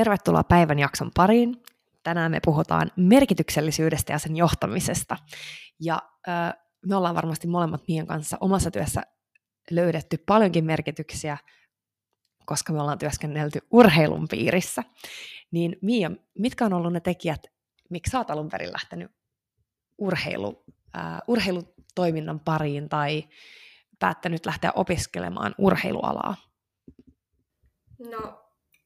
Tervetuloa päivän jakson pariin. Tänään me puhutaan merkityksellisyydestä ja sen johtamisesta. Ja me ollaan varmasti molemmat Mian kanssa omassa työssä löydetty paljonkin merkityksiä, koska me ollaan työskennelty urheilun piirissä. Niin Mia, mitkä on ollut ne tekijät, miksi sä oot alun perin lähtenyt urheilutoiminnan pariin tai päättänyt lähteä opiskelemaan urheilualaa? No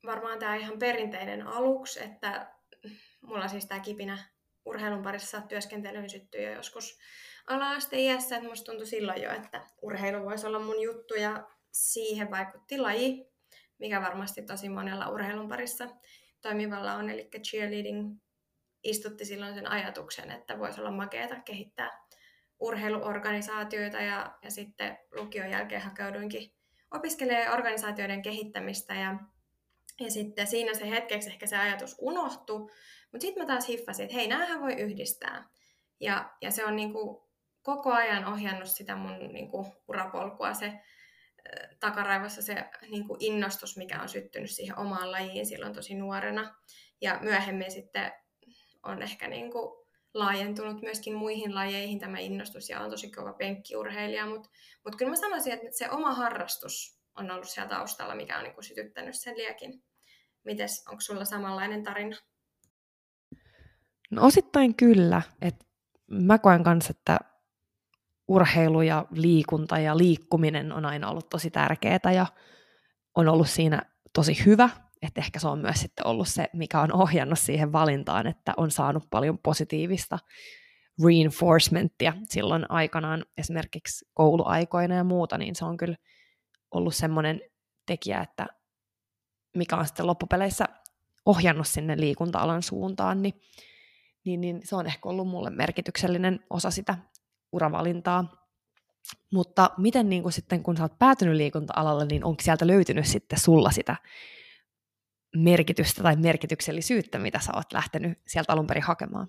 varmaan tämä ihan perinteinen aluksi, että mulla siis tämä kipinä urheilun parissa työskentelyyn syttyi jo joskus ala-asteiässä, että musta tuntui silloin jo, että urheilu voisi olla mun juttu ja siihen vaikutti laji, mikä varmasti tosi monella urheilun parissa toimivalla on, eli cheerleading istutti silloin sen ajatuksen, että voisi olla makeata kehittää urheiluorganisaatioita ja sitten lukion jälkeen hakeuduinkin opiskelijaorganisaatioiden kehittämistä ja sitten siinä se hetkeksi ehkä se ajatus unohtui, mutta sitten mä taas hiffasin, että hei, näähän voi yhdistää. Ja se on niinku koko ajan ohjannut sitä mun niinku urapolkua, se takaraivossa se niinku innostus, mikä on syttynyt siihen omaan lajiin silloin tosi nuorena. Ja myöhemmin sitten on ehkä niinku laajentunut myöskin muihin lajeihin tämä innostus ja on tosi kova penkkiurheilija, mutta kyllä mä sanoisin, että se oma harrastus on ollut siellä taustalla, mikä on niinku sytyttänyt sen liekin. Mites, onko sulla samanlainen tarina? No osittain kyllä. Et mä koen kanssa, että urheilu ja liikunta ja liikkuminen on aina ollut tosi tärkeää ja on ollut siinä tosi hyvä. Että ehkä se on myös sitten ollut se, mikä on ohjannut siihen valintaan, että on saanut paljon positiivista reinforcementtia silloin aikanaan esimerkiksi kouluaikoina ja muuta, niin se on kyllä ollut semmoinen tekijä, että mikä on sitten loppupeleissä ohjannut sinne liikunta-alan suuntaan, niin se on ehkä ollut mulle merkityksellinen osa sitä uravalintaa. Mutta miten niin kun sitten, kun sä oot päätynyt liikunta-alalle, niin onko sieltä löytynyt sitten sulla sitä merkitystä tai merkityksellisyyttä, mitä sä oot lähtenyt sieltä alun perin hakemaan?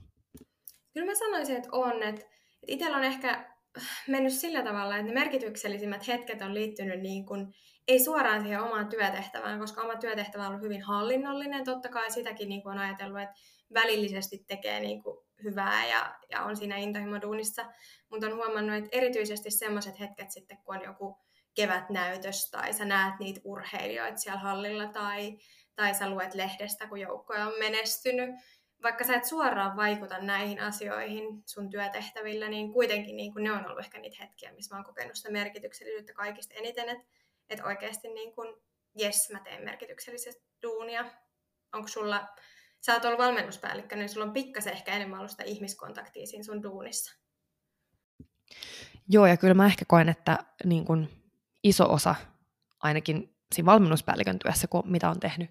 Kyllä mä sanoisin, että on. Että itsellä on ehkä mennyt sillä tavalla, että ne merkityksellisimmät hetket on liittynyt niin kuin, ei suoraan siihen omaan työtehtävään, koska oma työtehtävä on ollut hyvin hallinnollinen. Totta kai sitäkin niin kuin on ajatellut, että välillisesti tekee niin kuin hyvää ja on siinä intohimoduunissa. Mutta on huomannut, että erityisesti sellaiset hetket sitten, kun on joku kevätnäytös tai sä näet niitä urheilijoita siellä hallilla tai sä luet lehdestä, kun joukkoja on menestynyt. Vaikka sä et suoraan vaikuta näihin asioihin sun työtehtävillä, niin kuitenkin niin kun ne on ollut ehkä niitä hetkiä, missä mä oon kokenut sitä merkityksellisyyttä kaikista eniten, että oikeasti niin kun, jes, mä teen merkityksellistä duunia. Onko sulla, sä oot ollut valmennuspäällikkö, niin sulla on pikkasen ehkä enemmän ollut sitä ihmiskontaktia siinä sun duunissa. Joo, ja kyllä mä ehkä koen, että niin kun iso osa ainakin siinä valmennuspäällikön työssä, mitä on tehnyt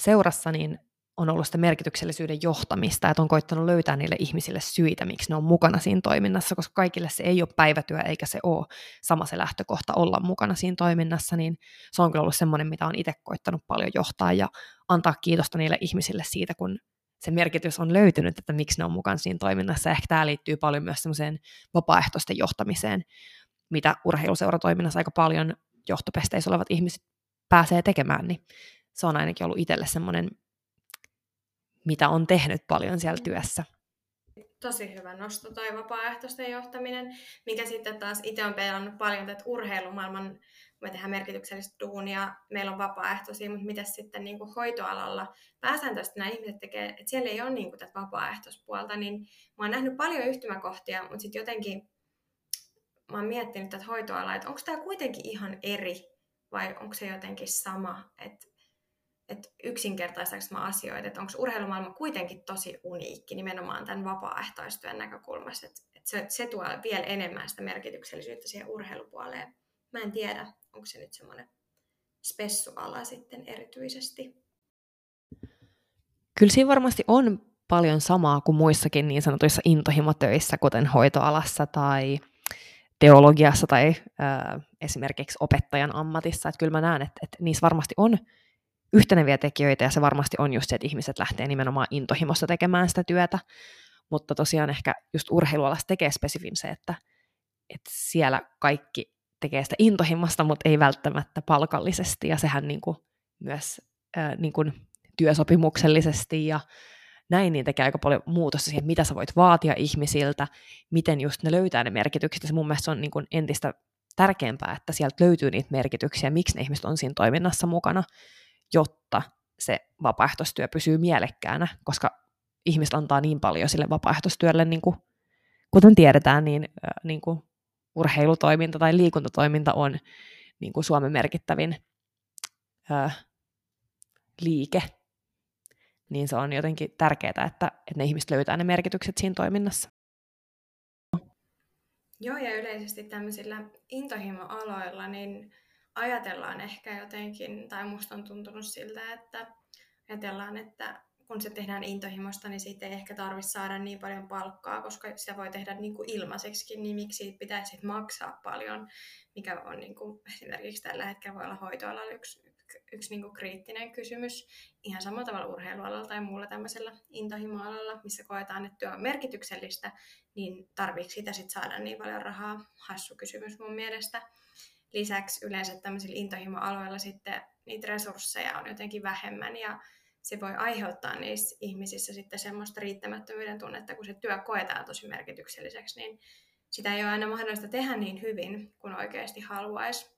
seurassa, niin on ollut sitä merkityksellisyyden johtamista, että on koittanut löytää niille ihmisille syitä, miksi ne on mukana siinä toiminnassa, koska kaikille se ei ole päivätyö eikä se ole sama se lähtökohta olla mukana siinä toiminnassa, niin se on kyllä ollut semmoinen, mitä on itse koittanut paljon johtaa ja antaa kiitosta niille ihmisille siitä, kun se merkitys on löytynyt, että miksi ne on mukana siinä toiminnassa. Ehkä tämä liittyy paljon myös semmoiseen vapaaehtoisten johtamiseen, mitä urheiluseuratoiminnassa aika paljon johtopesteissä olevat ihmiset pääsee tekemään, niin se on ainakin ollut itselle semmoinen, mitä on tehnyt paljon siellä työssä. Tosi hyvä nosto toi vapaaehtoisten johtaminen, mikä sitten taas itse on pelannut paljon, että urheilumaailman me tehdään merkityksellistä duunia, meillä on vapaaehtoisia, mutta miten sitten niin kuin hoitoalalla pääsääntöisesti nämä ihmiset tekee, että siellä ei ole niin kuin tätä vapaaehtoispuolta, niin mä oon nähnyt paljon yhtymäkohtia, mutta sitten jotenkin mä oon miettinyt tätä hoitoalaa, että onko tämä kuitenkin ihan eri vai onko se jotenkin sama, että yksinkertaistaanko mä asioita, että onko urheilumaailma kuitenkin tosi uniikki nimenomaan tämän vapaaehtoistyön näkökulmassa, että se tuo vielä enemmän sitä merkityksellisyyttä siihen urheilupuoleen. Mä en tiedä, onko se nyt semmoinen spessuala sitten erityisesti. Kyllä siinä varmasti on paljon samaa kuin muissakin niin sanotuissa intohimotöissä, kuten hoitoalassa tai teologiassa tai esimerkiksi opettajan ammatissa. Että kyllä mä näen, että niissä varmasti on yhteneviä tekijöitä ja se varmasti on just se, että ihmiset lähtee nimenomaan intohimossa tekemään sitä työtä, mutta tosiaan ehkä just urheilualassa tekee spesifin se, että siellä kaikki tekee sitä intohimosta, mutta ei välttämättä palkallisesti ja sehän niin kuin myös niin kuin työsopimuksellisesti ja näin, niin tekee aika paljon muutosta siihen, mitä sä voit vaatia ihmisiltä, miten just ne löytää ne merkitykset. Ja se mun mielestä se on niin kuin entistä tärkeämpää, että sieltä löytyy niitä merkityksiä, miksi ne ihmiset on siinä toiminnassa mukana, jotta se vapaaehtoistyö pysyy mielekkäänä, koska ihmiset antaa niin paljon sille vapaaehtoistyölle, niin kuin, kuten tiedetään, niin kuin urheilutoiminta tai liikuntatoiminta on niin kuin Suomen merkittävin liike, niin se on jotenkin tärkeää, että ne ihmiset löytää ne merkitykset siinä toiminnassa. Joo, ja yleisesti tämmöisillä intohimoaloilla niin ajatellaan ehkä jotenkin, tai musta on tuntunut siltä, että ajatellaan, että kun se tehdään intohimosta, niin siitä ei ehkä tarvitse saada niin paljon palkkaa, koska se voi tehdä niin kuin ilmaiseksikin, niin miksi siitä pitäisi maksaa paljon, mikä on niin kuin, esimerkiksi tällä hetkellä voi olla hoitoalalla yksi niin kuin kriittinen kysymys, ihan samalla tavalla urheilualalla tai muulla tämmöisellä intohimoalalla, missä koetaan, että työ on merkityksellistä, niin tarviiko sitä sit saada niin paljon rahaa? Hassu kysymys mun mielestä. Lisäksi yleensä tämmöisillä intohimoaloilla sitten niitä resursseja on jotenkin vähemmän ja se voi aiheuttaa niissä ihmisissä sitten semmoista riittämättömyyden tunnetta, kun se työ koetaan tosi merkitykselliseksi, niin sitä ei ole aina mahdollista tehdä niin hyvin, kun oikeasti haluaisi.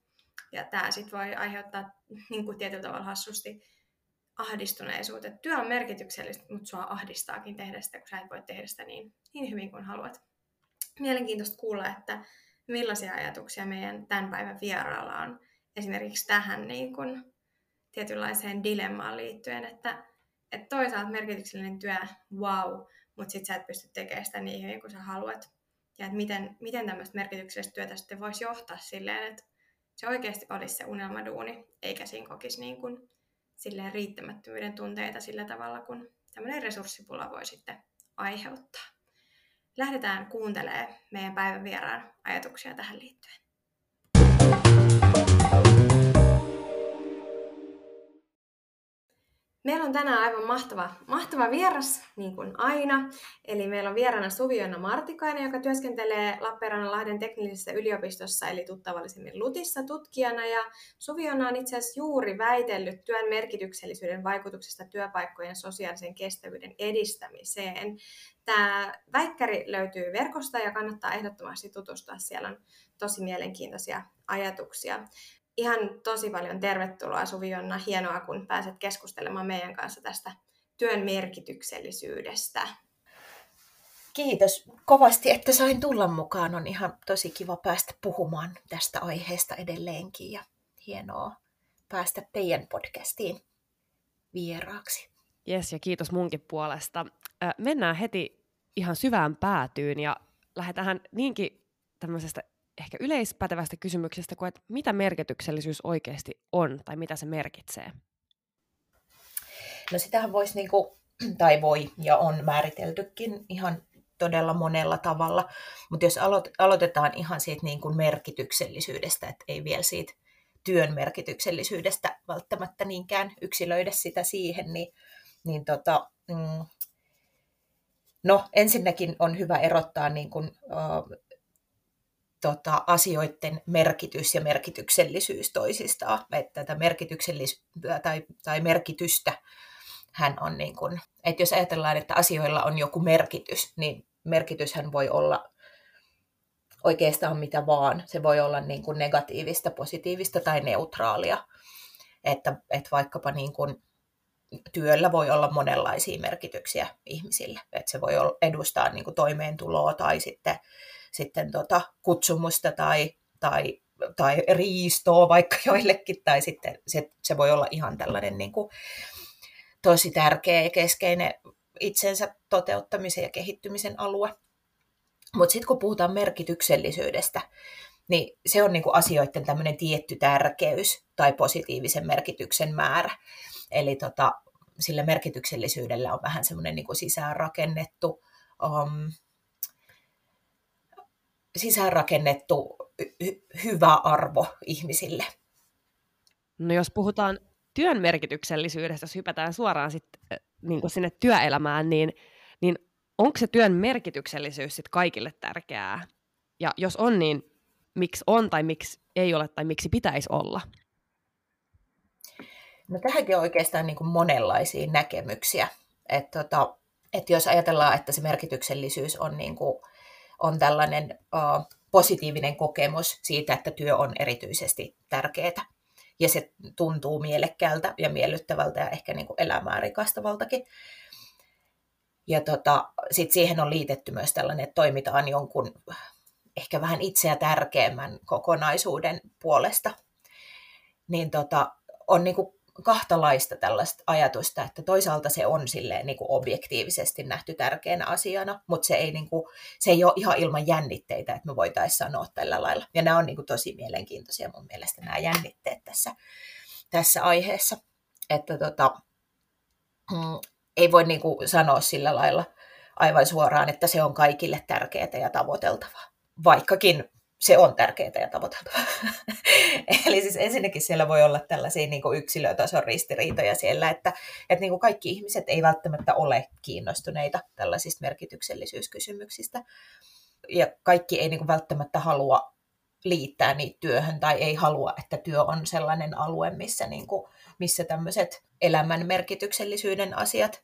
Ja tämä sitten voi aiheuttaa niin kuin tietyllä tavalla hassusti ahdistuneisuutta. Työ on merkityksellistä, mutta sua ahdistaakin tehdä sitä, kun sä et voi tehdä sitä niin hyvin kuin haluat. Mielenkiintoista kuulla, että millaisia ajatuksia meidän tämän päivän vieraalla on esimerkiksi tähän niin kuin tietynlaiseen dilemmaan liittyen, että toisaalta merkityksellinen työ, wow, mutta sitten sä et pysty tekemään sitä niin hyvin kuin sä haluat. Ja että miten tämmöistä merkityksellistä työtä sitten voisi johtaa silleen, että se oikeasti olisi se unelmaduuni, eikä siinä kokisi niin kuin silleen riittämättömyyden tunteita sillä tavalla, kun tämmöinen resurssipula voi sitten aiheuttaa. Lähdetään kuuntelemaan meidän päivän vieraan ajatuksia tähän liittyen. Meillä on tänään aivan mahtava vieras, niin kuin aina. Eli meillä on vieraana Suvi-Jonna Martikainen, joka työskentelee Lappeenrannan Lahden teknillisessä yliopistossa, eli tuttavallisemmin LUTissa tutkijana. Ja Suvi-Jonna on itse asiassa juuri väitellyt työn merkityksellisyyden vaikutuksesta työpaikkojen sosiaalisen kestävyyden edistämiseen. Tämä väikkäri löytyy verkosta ja kannattaa ehdottomasti tutustua. Siellä on tosi mielenkiintoisia ajatuksia. Ihan tosi paljon tervetuloa Suvi-Jonna. Hienoa, kun pääset keskustelemaan meidän kanssa tästä työn merkityksellisyydestä. Kiitos kovasti, että sain tulla mukaan. On ihan tosi kiva päästä puhumaan tästä aiheesta edelleenkin ja hienoa päästä teidän podcastiin vieraaksi. Jes, ja kiitos munkin puolesta. Mennään heti ihan syvään päätyyn ja lähdetään niinkin tämmöisestä ehkä yleispätevästä kysymyksestä kuin, että mitä merkityksellisyys oikeasti on tai mitä se merkitsee? No sitähän voisi, tai voi ja on määriteltykin ihan todella monella tavalla, mutta jos aloitetaan ihan siitä niin kuin merkityksellisyydestä, että ei vielä siitä työn merkityksellisyydestä välttämättä niinkään yksilöidä sitä siihen, niin ensinnäkin on hyvä erottaa niin kuin, asioiden merkitys ja merkityksellisyys toisistaan, että tätä merkitystä hän on niin kuin, että jos ajatellaan, että asioilla on joku merkitys, niin merkityshän voi olla oikeastaan mitä vaan, se voi olla niin kuin negatiivista, positiivista tai neutraalia, että vaikkapa niin kuin työllä voi olla monenlaisia merkityksiä ihmisille, että se voi edustaa niin kuin toimeentuloa tai sitten kutsumusta tai riistoa vaikka joillekin, tai sitten se voi olla ihan tällainen niin kuin tosi tärkeä ja keskeinen itsensä toteuttamisen ja kehittymisen alue. Mutta sitten kun puhutaan merkityksellisyydestä, niin se on niin kuin asioiden tämmöinen tietty tärkeys tai positiivisen merkityksen määrä. Eli sillä merkityksellisyydellä on vähän semmoinen niin kuin sisäänrakennettu hyvä arvo ihmisille. No jos puhutaan työn merkityksellisyydestä, jos hypätään suoraan sit, niin sinne työelämään, niin onko se työn merkityksellisyys sit kaikille tärkeää? Ja jos on, niin miksi on tai miksi ei ole tai miksi pitäisi olla? No tähänkin on oikeastaan niin kuin monenlaisia näkemyksiä. Että jos ajatellaan, että se merkityksellisyys on, niin kuin, on tällainen positiivinen kokemus siitä, että työ on erityisesti tärkeää ja se tuntuu mielekkäältä ja miellyttävältä ja ehkä niin kuin elämää rikastavaltakin. Ja sit siihen on liitetty myös tällainen, että toimitaan jonkun ehkä vähän itseä tärkeämmän kokonaisuuden puolesta. Niin on niin kuin kahtalaista tällaista ajatusta, että toisaalta se on silleen niin kuin objektiivisesti nähty tärkeänä asiana, mutta se ei ole ihan ilman jännitteitä, että me voitaisiin sanoa tällä lailla. Ja nämä on niin kuin tosi mielenkiintoisia mun mielestä nämä jännitteet tässä aiheessa. Että ei voi niin kuin sanoa sillä lailla aivan suoraan, että se on kaikille tärkeää ja tavoiteltavaa, vaikkakin se on tärkeää ja tavoiteltavaa. Eli siis ensinnäkin siellä voi olla tällaisia niin kuin yksilötason ristiriitoja siellä, että niin kuin kaikki ihmiset ei välttämättä ole kiinnostuneita tällaisista merkityksellisyyskysymyksistä. Ja kaikki ei niin kuin välttämättä halua liittää niitä työhön tai ei halua, että työ on sellainen alue, missä tämmöiset elämän merkityksellisyyden asiat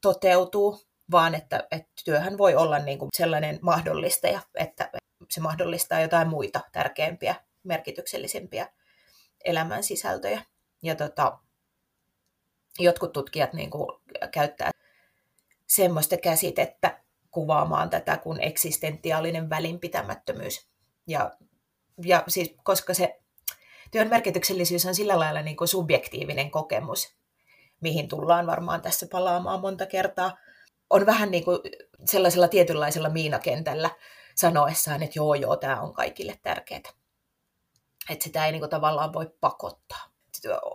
toteutuu, vaan että työhän voi olla niin kuin sellainen mahdollistaja, että se mahdollistaa jotain muita tärkeämpiä, merkityksellisempiä elämän sisältöjä. Ja jotkut tutkijat niin kuin käyttää semmoista käsitettä kuvaamaan tätä kuin eksistentiaalinen välinpitämättömyys. Ja siis, koska se työn merkityksellisyys on sillä lailla niin kuin subjektiivinen kokemus, mihin tullaan varmaan tässä palaamaan monta kertaa, on vähän niin kuin sellaisella tietynlaisella miinakentällä sanoessaan, että joo, tämä on kaikille tärkeää. Että sitä ei niin kuin tavallaan voi pakottaa.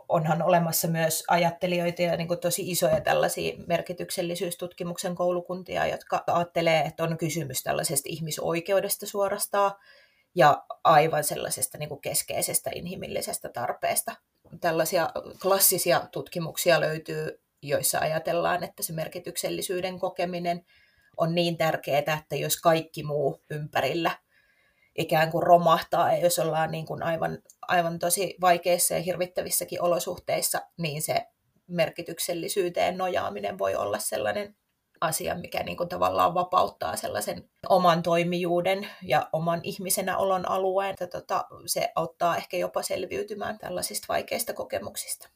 Onhan olemassa myös ajattelijoita ja niin kuin tosi isoja tällaisia merkityksellisyystutkimuksen koulukuntia, jotka ajattelee, että on kysymys tällaisesta ihmisoikeudesta suorastaan ja aivan sellaisesta niin kuin keskeisestä inhimillisestä tarpeesta. Tällaisia klassisia tutkimuksia löytyy, joissa ajatellaan, että se merkityksellisyyden kokeminen on niin tärkeää, että jos kaikki muu ympärillä ikään kuin romahtaa, ja jos ollaan niin kuin aivan tosi vaikeissa ja hirvittävissäkin olosuhteissa, niin se merkityksellisyyteen nojaaminen voi olla sellainen asia, mikä niin kuin tavallaan vapauttaa sellaisen oman toimijuuden ja oman ihmisenä olon alueen. Se auttaa ehkä jopa selviytymään tällaisista vaikeista kokemuksista.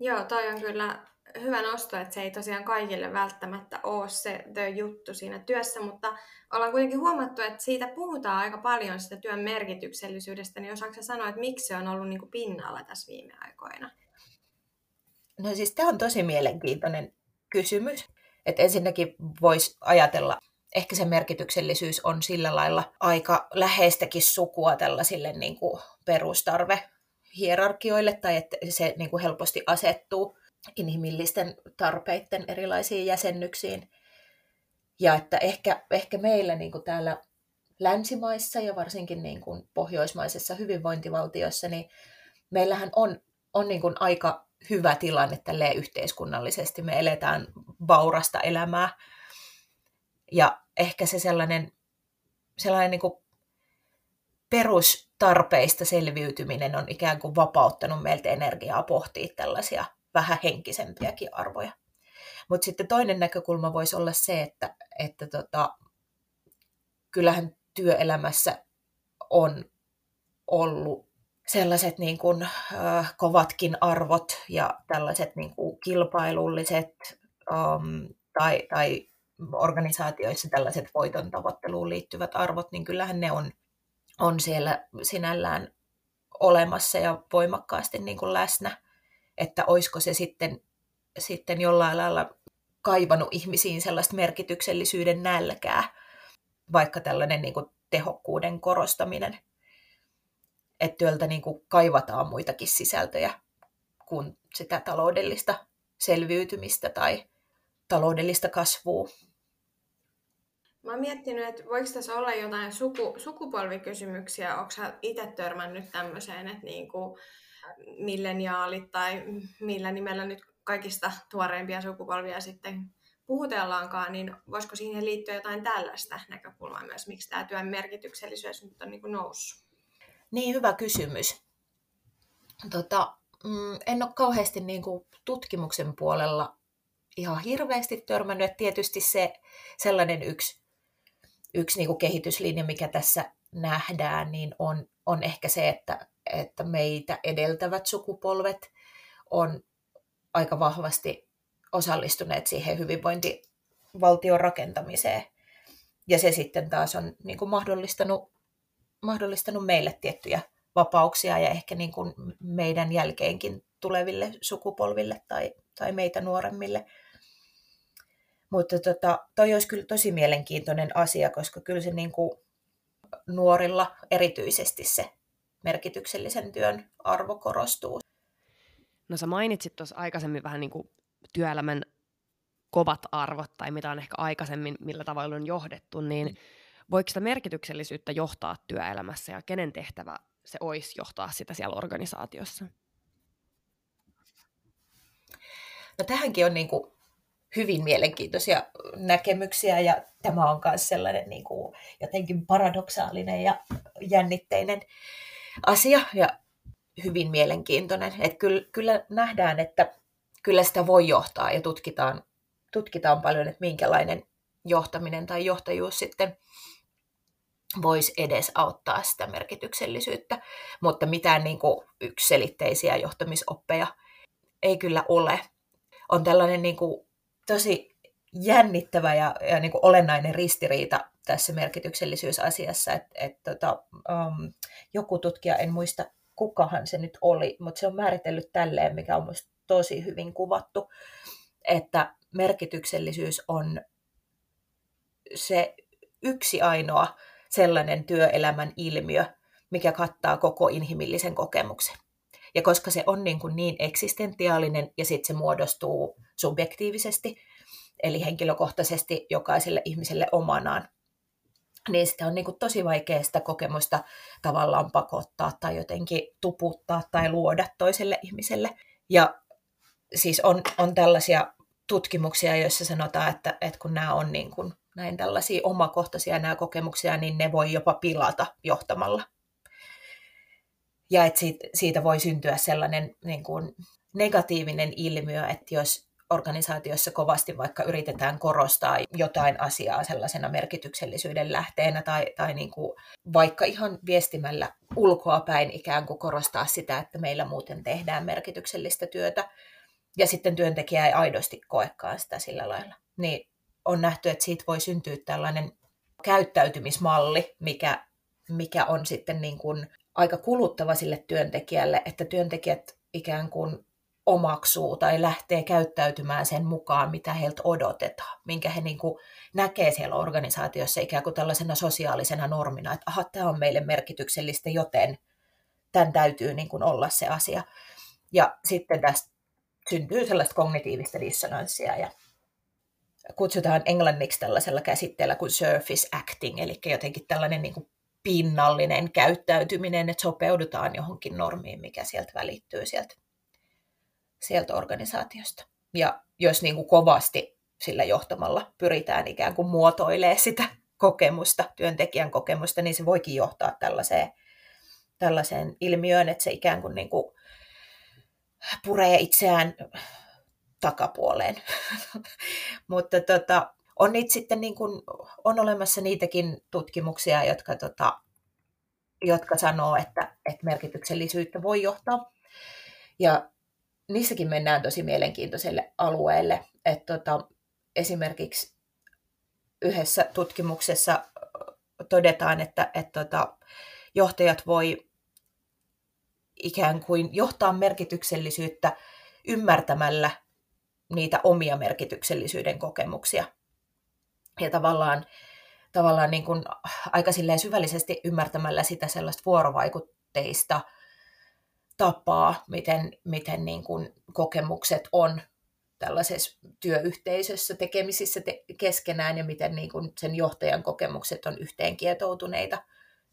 Joo, toi on kyllä hyvä nosto, että se ei tosiaan kaikille välttämättä ole se juttu siinä työssä, mutta ollaan kuitenkin huomattu, että siitä puhutaan aika paljon sitä työn merkityksellisyydestä, niin osaanko sä sanoa, että miksi se on ollut niin kuin pinnalla tässä viime aikoina? No siis tämä on tosi mielenkiintoinen kysymys, että ensinnäkin voisi ajatella, ehkä se merkityksellisyys on sillä lailla aika läheistäkin sukua tällaisille niin kuin perustarvehierarkioille tai että se niin kuin helposti asettuu inhimillisten tarpeiden erilaisiin jäsennyksiin. Ja että ehkä meillä niin kuin täällä länsimaissa ja varsinkin niin kuin pohjoismaisessa hyvinvointivaltiossa, niin meillähän on niin kuin aika hyvä tilanne tälleen yhteiskunnallisesti. Me eletään vaurasta elämää. Ja ehkä se sellainen niin kuin perustarpeista selviytyminen on ikään kuin vapauttanut meiltä energiaa pohtia tällaisia vähän henkisempiäkin arvoja. Mutta sitten toinen näkökulma voisi olla se, että kyllähän työelämässä on ollut sellaiset niin kuin, kovatkin arvot ja tällaiset niin kuin kilpailulliset tai organisaatioissa tällaiset voiton tavoitteluun liittyvät arvot, niin kyllähän ne on siellä sinällään olemassa ja voimakkaasti niin kuin läsnä. Että olisiko se sitten jollain lailla kaivannut ihmisiin sellaista merkityksellisyyden nälkää, vaikka tällainen niin kuin tehokkuuden korostaminen, että työltä niin kuin kaivataan muitakin sisältöjä kuin sitä taloudellista selviytymistä tai taloudellista kasvua. Mä oon miettinyt, että voiko tässä olla jotain sukupolvikysymyksiä, onko sä itse törmännyt tämmöiseen, että niinku milleniaalit tai millä nimellä nyt kaikista tuoreimpia sukupolvia sitten puhutellaankaan, niin voisiko siihen liittyä jotain tällaista näkökulmaa myös, miksi tämä työn merkityksellisyys nyt on niin kuin noussut? Niin, hyvä kysymys. en ole kauheasti niin kuin tutkimuksen puolella ihan hirveästi törmännyt. Et tietysti se sellainen yksi niin kuin kehityslinja, mikä tässä nähdään, niin on ehkä se, että meitä edeltävät sukupolvet on aika vahvasti osallistuneet siihen hyvinvointivaltion rakentamiseen. Ja se sitten taas on niin kuin mahdollistanut meille tiettyjä vapauksia ja ehkä niin kuin meidän jälkeenkin tuleville sukupolville tai meitä nuoremmille. Mutta toi olisi kyllä tosi mielenkiintoinen asia, koska kyllä se niin kuin nuorilla erityisesti se merkityksellisen työn arvo korostuu. No sä mainitsit tuossa aikaisemmin vähän niin kuin työelämän kovat arvot, tai mitä on ehkä aikaisemmin, millä tavalla on johdettu, niin voiko sitä merkityksellisyyttä johtaa työelämässä, ja kenen tehtävä se olisi johtaa sitä siellä organisaatiossa? No tähänkin on niin kuin hyvin mielenkiintoisia näkemyksiä, ja tämä on myös sellainen niin kuin jotenkin paradoksaalinen ja jännitteinen asia, ja hyvin mielenkiintoinen. Että kyllä nähdään, että kyllä sitä voi johtaa, ja tutkitaan paljon, että minkälainen johtaminen tai johtajuus sitten voisi edes auttaa sitä merkityksellisyyttä, mutta mitään niin kuin yksiselitteisiä johtamisoppeja ei kyllä ole. On tällainen niin kuin tosi jännittävä ja niin kuin olennainen ristiriita tässä merkityksellisyysasiassa, että joku tutkija, en muista kukahan se nyt oli, mutta se on määritellyt tälleen, mikä on minusta tosi hyvin kuvattu, että merkityksellisyys on se yksi ainoa sellainen työelämän ilmiö, mikä kattaa koko inhimillisen kokemuksen. Ja koska se on niin eksistentiaalinen ja sitten se muodostuu subjektiivisesti, eli henkilökohtaisesti jokaiselle ihmiselle omanaan, niin sitä on niin kuin tosi vaikea sitä kokemusta tavallaan pakottaa tai jotenkin tuputtaa tai luoda toiselle ihmiselle. Ja siis on tällaisia tutkimuksia, joissa sanotaan, että kun nämä on niin kuin näin tällaisia omakohtaisia nämä kokemuksia, niin ne voi jopa pilata johtamalla. Ja että siitä voi syntyä sellainen niin kuin negatiivinen ilmiö, että jos organisaatiossa kovasti vaikka yritetään korostaa jotain asiaa sellaisena merkityksellisyyden lähteenä tai niin kuin vaikka ihan viestimällä ulkoapäin ikään kuin korostaa sitä, että meillä muuten tehdään merkityksellistä työtä, ja sitten työntekijä ei aidosti koekaan sitä sillä lailla, niin on nähty, että siitä voi syntyä tällainen käyttäytymismalli, mikä on sitten niin kuin aika kuluttava sille työntekijälle, että työntekijät ikään kuin omaksuu tai lähtee käyttäytymään sen mukaan, mitä heiltä odotetaan, minkä he niin kuin näkee siellä organisaatiossa ikään kuin tällaisena sosiaalisena normina, että aha, tämä on meille merkityksellistä, joten tämän täytyy niin kuin olla se asia. Ja sitten tästä syntyy sellaista kognitiivista dissonanssia ja kutsutaan englanniksi tällaisella käsitteellä kuin surface acting, eli jotenkin tällainen niin kuin pinnallinen käyttäytyminen, että sopeudutaan johonkin normiin, mikä sieltä välittyy sieltä organisaatiosta. Ja jos niin kuin kovasti sillä johtamalla pyritään ikään kuin muotoilemaan sitä kokemusta, työntekijän kokemusta, niin se voikin johtaa tällaiseen ilmiöön, että se ikään kuin, niin kuin puree itseään takapuoleen. Mutta on nyt sitten niin kuin, on olemassa niitäkin tutkimuksia, jotka sanoo, että merkityksellisyyttä voi johtaa. Ja niissäkin mennään tosi mielenkiintoiselle alueelle. Että esimerkiksi yhdessä tutkimuksessa todetaan, että johtajat voi ikään kuin johtaa merkityksellisyyttä ymmärtämällä niitä omia merkityksellisyyden kokemuksia. Ja tavallaan niin kuin aika silleen syvällisesti ymmärtämällä sitä sellaista vuorovaikutteista tapaa, miten niin kuin kokemukset on tällaisessa työyhteisössä tekemisissä keskenään ja miten niin kuin sen johtajan kokemukset on yhteenkietoutuneita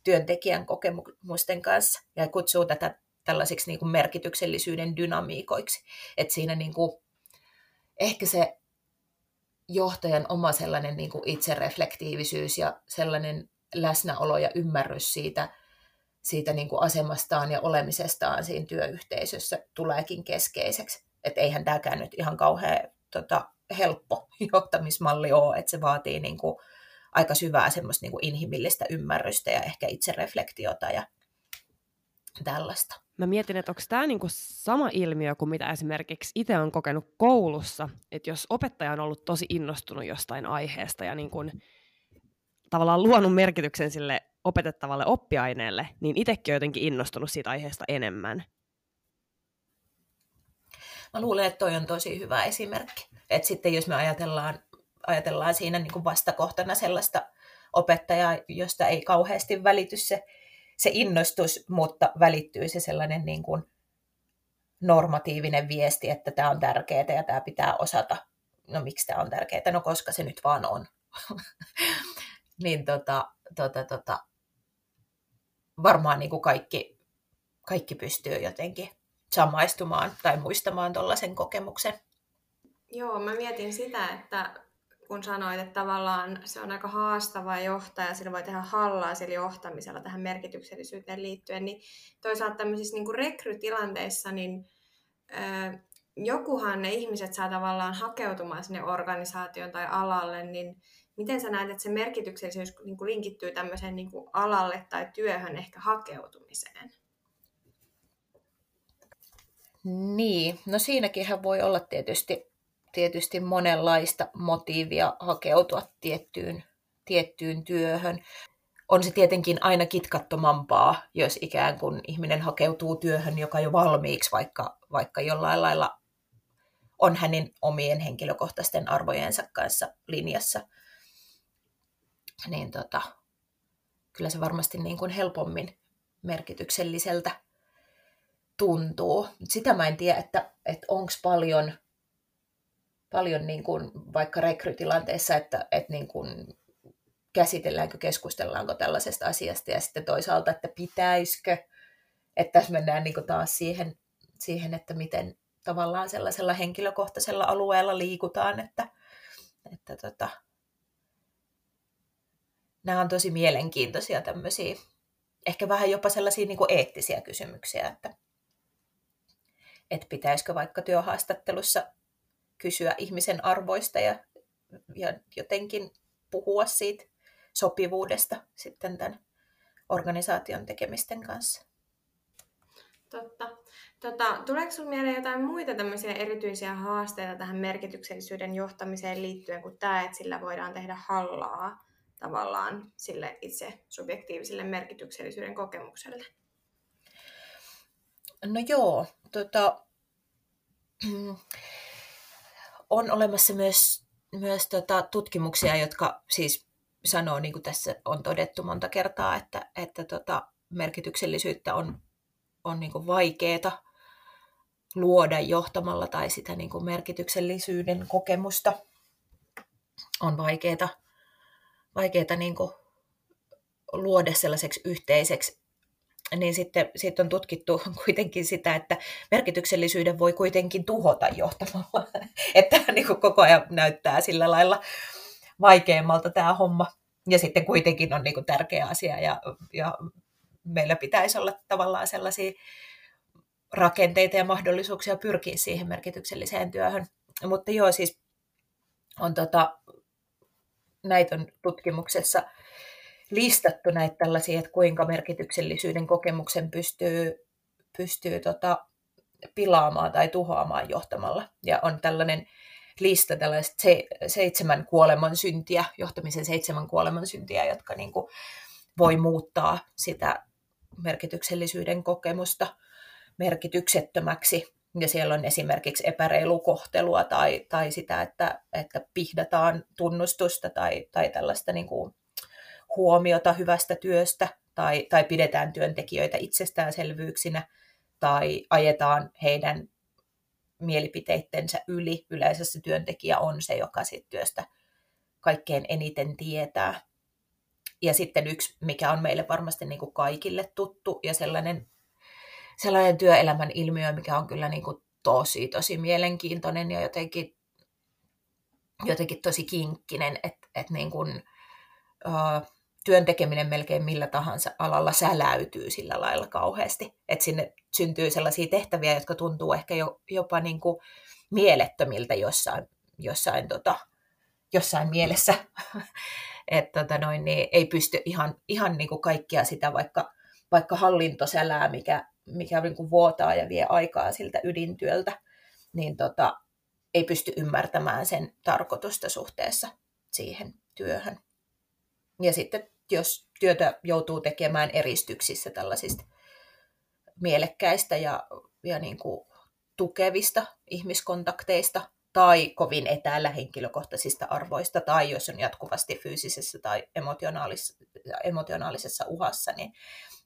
työntekijän kokemusten kanssa. Ja kutsuu tätä tällaisiksi niin kuin merkityksellisyyden dynamiikoiksi. Että siinä niin kuin ehkä se johtajan oma sellainen niin kuin itsereflektiivisyys ja sellainen läsnäolo ja ymmärrys siitä siitä niin kuin asemastaan ja olemisestaan siinä työyhteisössä tuleekin keskeiseksi. Että eihän tämäkään nyt ihan kauhean helppo johtamismalli ole, että se vaatii niin kuin aika syvää semmoista niin kuin inhimillistä ymmärrystä ja ehkä itsereflektiota ja tällaista. Mä mietin, että onko tämä niinku sama ilmiö kuin mitä esimerkiksi itse on kokenut koulussa, että jos opettaja on ollut tosi innostunut jostain aiheesta ja niinku tavallaan luonut merkityksen sille opetettavalle oppiaineelle, niin itsekin on jotenkin innostunut siitä aiheesta enemmän. Mä luulen, että toi on tosi hyvä esimerkki. Et sitten jos me ajatellaan siinä niinku vastakohtana sellaista opettajaa, josta ei kauheasti välity se innostus, mutta välittyy se sellainen niin kuin normatiivinen viesti, että tämä on tärkeää ja tämä pitää osata. No miksi tämä on tärkeää? No koska se nyt vaan on. Niin varmaan niin kuin kaikki pystyy jotenkin samaistumaan tai muistamaan tuollaisen kokemuksen. Joo, mä mietin sitä, että kun sanoit, että tavallaan se on aika haastava johtaja, sillä voi tehdä hallaa sillä johtamisella tähän merkityksellisyyteen liittyen, niin toisaalta tämmöisissä niin kuin rekrytilanteissa, niin jokuhan ne ihmiset saa tavallaan hakeutumaan sinne organisaation tai alalle, niin miten sä näet, että se merkityksellisyys niin kuin linkittyy tämmöiseen niin kuin alalle tai työhön ehkä hakeutumiseen? Niin, no siinäkinhän voi olla tietysti monenlaista motiivia hakeutua tiettyyn työhön. On se tietenkin aina kitkattomampaa, jos ikään kuin ihminen hakeutuu työhön, joka jo valmiiksi, vaikka jollain lailla on hänen omien henkilökohtaisten arvojensa kanssa linjassa. Niin kyllä se varmasti niin kuin helpommin merkitykselliseltä tuntuu. Sitä mä en tiedä, että onko paljon niin kuin vaikka rekrytilanteessa, että niin kuin käsitelläänkö, keskustellaanko tällaisesta asiasta ja sitten toisaalta, että pitäisikö, että tässä mennään niin kuin taas siihen, että miten tavallaan sellaisella henkilökohtaisella alueella liikutaan, että nämä on tosi mielenkiintoisia tämmöisiä, ehkä vähän jopa sellaisia niin kuin eettisiä kysymyksiä, että pitäisikö vaikka työhaastattelussa kysyä ihmisen arvoista ja jotenkin puhua siitä sopivuudesta sitten tämän organisaation tekemisten kanssa. Totta. Tuleeko sinulle mieleen jotain muita tämmöisiä erityisiä haasteita tähän merkityksellisyyden johtamiseen liittyen kuin tämä, että sillä voidaan tehdä hallaa tavallaan sille itse subjektiiviselle merkityksellisyyden kokemukselle? No joo, on olemassa myös tutkimuksia, jotka siis sanoo, niin kuin tässä on todettu monta kertaa, että merkityksellisyyttä on niin kuin vaikeeta luoda johtamalla tai sitä niin kuin merkityksellisyyden kokemusta on vaikeeta niin kuin luoda sellaiseksi yhteiseksi. Niin sitten on tutkittu kuitenkin sitä, että merkityksellisyyden voi kuitenkin tuhota johtamalla. Että niin kuin koko ajan näyttää sillä lailla vaikeammalta tämä homma. Ja sitten kuitenkin on niin kuin tärkeä asia ja meillä pitäisi olla tavallaan sellaisia rakenteita ja mahdollisuuksia pyrkiä siihen merkitykselliseen työhön. Mutta joo, siis on näitä on tutkimuksessa listattu näitä tällaisia, että kuinka merkityksellisyyden kokemuksen pystyy pilaamaan tai tuhoamaan johtamalla. Ja on tällainen lista tällaista 7 kuolemansyntiä, johtamisen 7 kuolemansyntiä, jotka niin kuin voi muuttaa sitä merkityksellisyyden kokemusta merkityksettömäksi. Ja siellä on esimerkiksi epäreilu kohtelua tai sitä, että pihdataan tunnustusta tai tällaista niin kuin huomiota hyvästä työstä tai pidetään työntekijöitä itsestäänselvyyksinä tai ajetaan heidän mielipiteittensä yli. Yleensä se työntekijä on se, joka siitä työstä kaikkein eniten tietää. Ja sitten yksi, mikä on meille varmasti niin kuin kaikille tuttu ja sellainen työelämän ilmiö, mikä on kyllä niin kuin tosi, tosi mielenkiintoinen ja jotenkin tosi kinkkinen, että niin kuin työn tekeminen melkein millä tahansa alalla säläytyy sillä lailla kauheasti. Että sinne syntyy sellaisia tehtäviä, jotka tuntuu ehkä jopa niin kuin mielettömiltä jossain mielessä. Että niin ei pysty ihan niin kuin kaikkia sitä, vaikka hallintosälää, mikä niin kuin vuotaa ja vie aikaa siltä ydintyöltä, niin ei pysty ymmärtämään sen tarkoitusta suhteessa siihen työhön. Ja sitten jos työtä joutuu tekemään eristyksissä tällaisista mielekkäistä ja niin kuin tukevista ihmiskontakteista tai kovin etäällä henkilökohtaisista arvoista tai jos on jatkuvasti fyysisessä tai emotionaalisessa uhassa,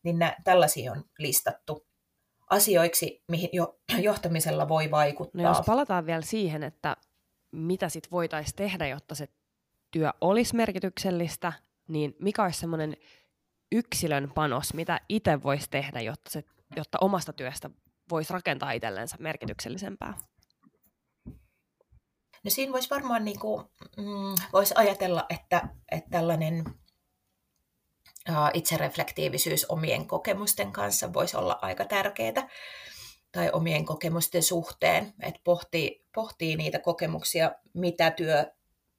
niin tällaisia on listattu asioiksi, mihin johtamisella voi vaikuttaa. No jos palataan vielä siihen, että mitä sit voitaisiin tehdä, jotta se työ olisi merkityksellistä, niin mikä olisi semmoinen yksilön panos, mitä itse voisi tehdä, jotta omasta työstä voisi rakentaa itsellensä merkityksellisempää? No siinä voisi varmaan voisi ajatella, että tällainen itsereflektiivisyys omien kokemusten kanssa voisi olla aika tärkeää, tai omien kokemusten suhteen, että pohtii niitä kokemuksia, mitä työ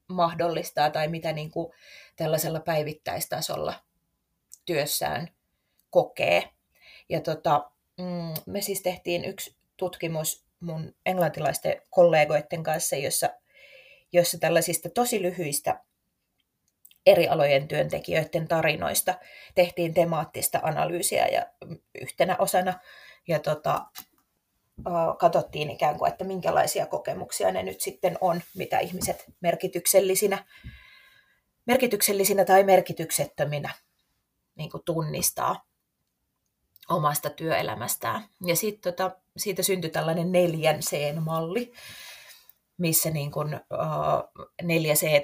mahdollistaa tai mitä niin kuin tällaisella päivittäistasolla työssään kokee. Ja me siis tehtiin yksi tutkimus mun englantilaisten kollegoiden kanssa, jossa tällaisista tosi lyhyistä eri alojen työntekijöiden tarinoista tehtiin temaattista analyysiä ja yhtenä osana ja katsottiin ikään kuin, että minkälaisia kokemuksia ne nyt sitten on, mitä ihmiset merkityksellisinä tai merkityksettöminä niin kuin tunnistaa omasta työelämästään. Ja sit, siitä syntyi tällainen 4C-malli, missä niin kuin,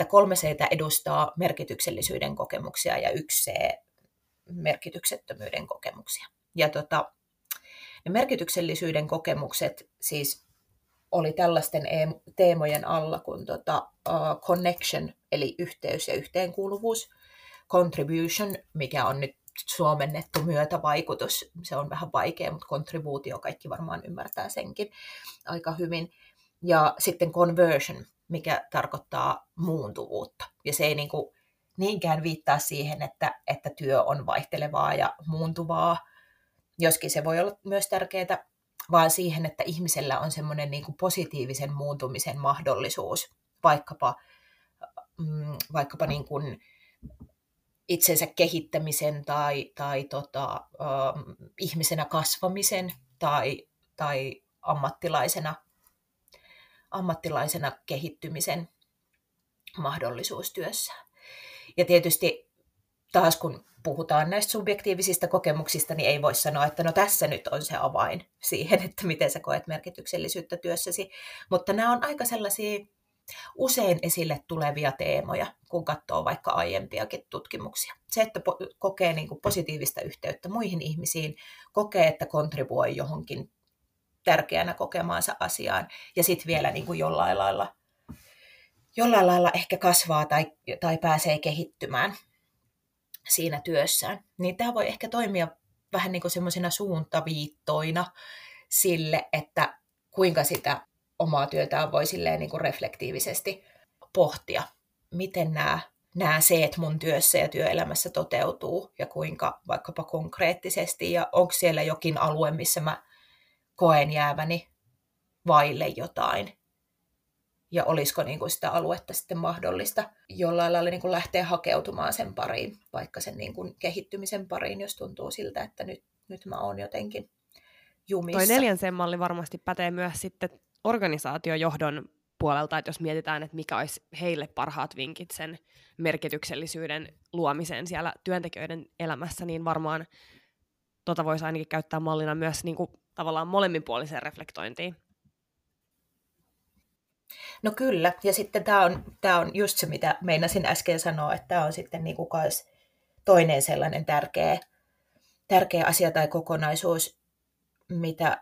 3C edustaa merkityksellisyyden kokemuksia ja 1C merkityksettömyyden kokemuksia. Ja ne merkityksellisyyden kokemukset siis oli tällaisten teemojen alla kuin connection, eli yhteys ja yhteenkuuluvuus, contribution, mikä on nyt suomennettu myötävaikutus, se on vähän vaikea, mutta kontribuutio, kaikki varmaan ymmärtää senkin aika hyvin. Ja sitten conversion, mikä tarkoittaa muuntuvuutta. Ja se ei niinkään viittaa siihen, että työ on vaihtelevaa ja muuntuvaa, joskin se voi olla myös tärkeää, vaan siihen, että ihmisellä on semmoinen positiivisen muuntumisen mahdollisuus, vaikkapa niin kuin itsensä kehittämisen tai ihmisenä kasvamisen tai ammattilaisena kehittymisen mahdollisuus työssä. Ja tietysti taas kun puhutaan näistä subjektiivisista kokemuksista, niin ei voi sanoa, että no tässä nyt on se avain siihen, että miten sä koet merkityksellisyyttä työssäsi. Mutta nämä on aika sellaisia usein esille tulevia teemoja, kun katsoo vaikka aiempiakin tutkimuksia. Se, että kokee niin kuin positiivista yhteyttä muihin ihmisiin, kokee, että kontribuoi johonkin tärkeänä kokemaansa asiaan ja sitten vielä niin kuin jollain lailla ehkä kasvaa tai pääsee kehittymään siinä työssään, niin tämä voi ehkä toimia vähän niin kuin semmoisena suuntaviittoina sille, että kuinka sitä omaa työtään voi silleen niin kuin reflektiivisesti pohtia, miten nämä seet mun työssä ja työelämässä toteutuu ja kuinka vaikkapa konkreettisesti ja onko siellä jokin alue, missä mä koen jääväni vaille jotain ja olisiko niin kuin sitä aluetta sitten mahdollista jollain lailla niin kuin lähteä hakeutumaan sen pariin, vaikka sen niin kuin kehittymisen pariin, jos tuntuu siltä, että nyt mä oon jotenkin jumissa. Toi 4C-malli varmasti pätee myös sitten organisaatiojohdon puolelta, että jos mietitään, että mikä olisi heille parhaat vinkit sen merkityksellisyyden luomiseen siellä työntekijöiden elämässä, niin varmaan voisi ainakin käyttää mallina myös niin kuin tavallaan molemminpuoliseen reflektointiin. No kyllä, ja sitten tämä on just se, mitä meinasin äsken sanoa, että tämä on sitten niin kuin toinen sellainen tärkeä asia tai kokonaisuus,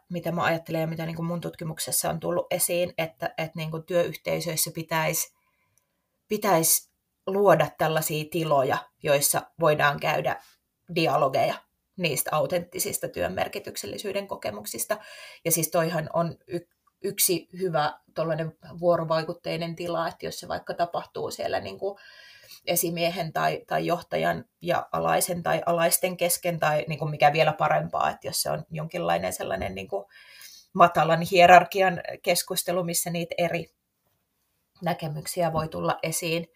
mitä mä ajattelen ja mitä niin kuin mun tutkimuksessa on tullut esiin, että niin kuin työyhteisöissä pitäisi luoda tällaisia tiloja, joissa voidaan käydä dialogeja niistä autenttisista työn merkityksellisyyden kokemuksista. Ja siis toihan on yksi hyvä tuollainen vuorovaikutteinen tila, että jos se vaikka tapahtuu siellä niin kuin esimiehen tai johtajan ja alaisen tai alaisten kesken, tai niin kuin mikä vielä parempaa, että jos se on jonkinlainen sellainen niin kuin matalan hierarkian keskustelu, missä niitä eri näkemyksiä voi tulla esiin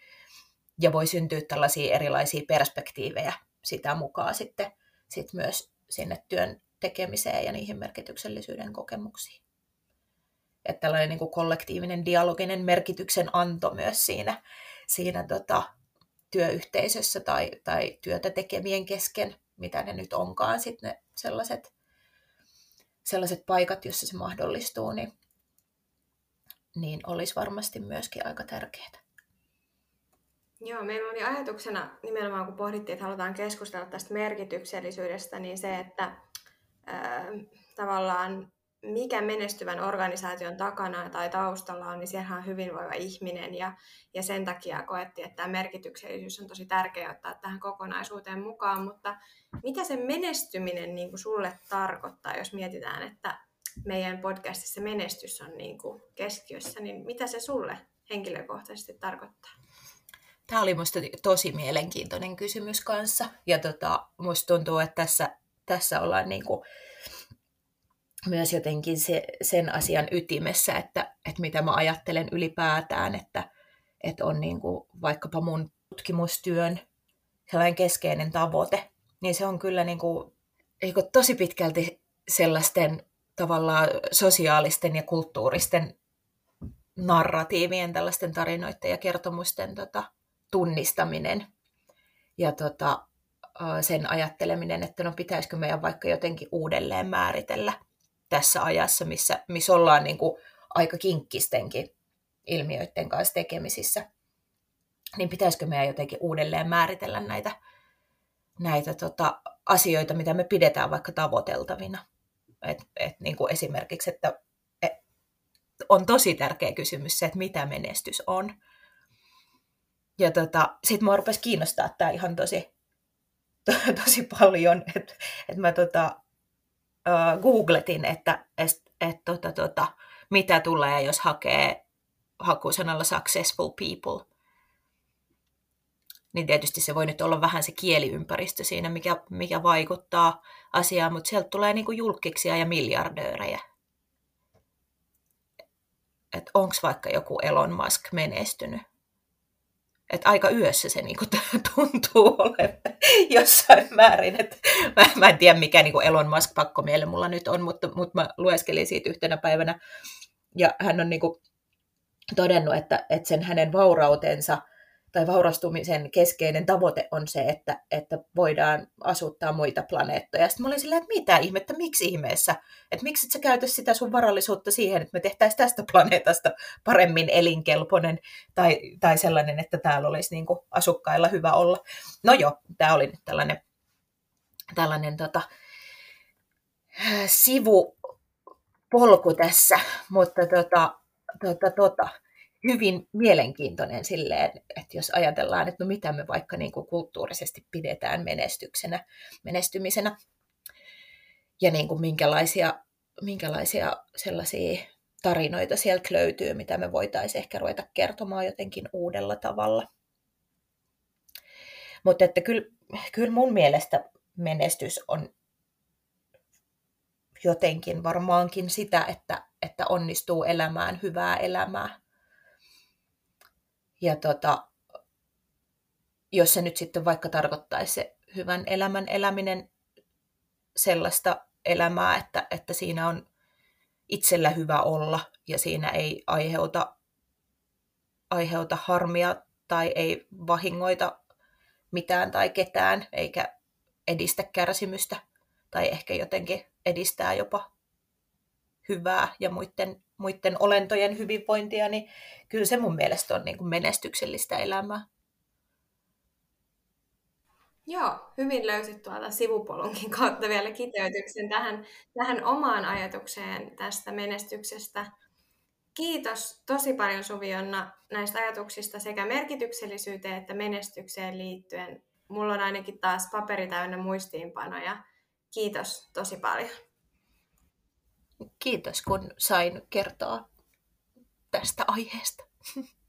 ja voi syntyä tällaisia erilaisia perspektiivejä sitä mukaan sitten myös sinne työn tekemiseen ja niihin merkityksellisyyden kokemuksiin. Että tällainen niin kuin kollektiivinen dialoginen merkityksen anto myös siinä työyhteisössä tai työtä tekevien kesken, mitä ne nyt onkaan sitten ne sellaiset paikat, joissa se mahdollistuu, niin olisi varmasti myöskin aika tärkeää. Joo, meillä oli ajatuksena nimenomaan, kun pohdittiin, että halutaan keskustella tästä merkityksellisyydestä, niin se, että tavallaan mikä menestyvän organisaation takana tai taustalla on, niin siellä on hyvinvoiva ihminen ja sen takia koettiin, että tämä merkityksellisyys on tosi tärkeää ottaa tähän kokonaisuuteen mukaan, mutta mitä se menestyminen niin kuin sulle tarkoittaa, jos mietitään, että meidän podcastissa menestys on niin kuin keskiössä, niin mitä se sulle henkilökohtaisesti tarkoittaa? Tämä oli minusta tosi mielenkiintoinen kysymys kanssa ja minusta tuntuu, että tässä ollaan niin kuin myös jotenkin sen asian ytimessä, että mitä mä ajattelen ylipäätään, että on niin kuin vaikkapa mun tutkimustyön sellainen keskeinen tavoite, niin se on kyllä niin kuin, tosi pitkälti sellaisten tavallaan sosiaalisten ja kulttuuristen narratiivien, tällaisten tarinoiden ja kertomusten tunnistaminen ja sen ajatteleminen, että no pitäisikö meidän vaikka jotenkin uudelleen määritellä tässä ajassa, missä ollaan niin kuin aika kinkkistenkin ilmiöiden kanssa tekemisissä, niin pitäisikö meidän jotenkin uudelleen määritellä näitä asioita, mitä me pidetään vaikka tavoiteltavina. Niin kuin esimerkiksi, että on tosi tärkeä kysymys se, että mitä menestys on. Ja sitten minua rupesi kiinnostaa tämä ihan tosi paljon, että minä googletin, että mitä tulee, jos hakee hakusanalla successful people. Niin tietysti se voi nyt olla vähän se kieliympäristö siinä, mikä vaikuttaa asiaan, mutta sieltä tulee niin kuin julkkiksia ja miljardöörejä. Että onko vaikka joku Elon Musk menestynyt? Että aika yössä se niinku tuntuu olevan jossain määrin. Et mä en tiedä, mikä niinku Elon Musk-pakko miele mulla nyt on, mutta mä lueskelin siitä yhtenä päivänä. Ja hän on niinku todennut, että sen hänen vaurautensa tai vaurastumisen keskeinen tavoite on se, että voidaan asuttaa muita planeettoja. Sitten mä olin silleen, että mitä ihmettä, miksi ihmeessä? Että miksi et sä käytä sitä sun varallisuutta siihen, että me tehtäisiin tästä planeetasta paremmin elinkelpoinen tai sellainen, että täällä olisi niin kuin asukkailla hyvä olla. No joo, tämä oli nyt tällainen sivupolku tässä, mutta hyvin mielenkiintoinen silleen, että jos ajatellaan, että no mitä me vaikka niin kuin kulttuurisesti pidetään menestymisenä ja niin kuin minkälaisia sellaisia tarinoita sieltä löytyy, mitä me voitaisiin ehkä ruveta kertomaan jotenkin uudella tavalla. Mutta että kyllä mun mielestä menestys on jotenkin varmaankin sitä, että onnistuu elämään hyvää elämää. Ja jos se nyt sitten vaikka tarkoittaisi se hyvän elämän eläminen sellaista elämää, että siinä on itsellä hyvä olla ja siinä ei aiheuta harmia tai ei vahingoita mitään tai ketään eikä edistä kärsimystä tai ehkä jotenkin edistää jopa hyvää ja muiden olentojen hyvinvointia, niin kyllä se mun mielestä on niin kuin menestyksellistä elämää. Joo, hyvin löysit tuolta sivupolunkin kautta vielä kiteytyksen tähän omaan ajatukseen tästä menestyksestä. Kiitos tosi paljon Suvi-Jonna näistä ajatuksista sekä merkityksellisyyteen että menestykseen liittyen. Mulla on ainakin taas paperi täynnä muistiinpanoja. Kiitos tosi paljon. Kiitos kun sain kertoa tästä aiheesta.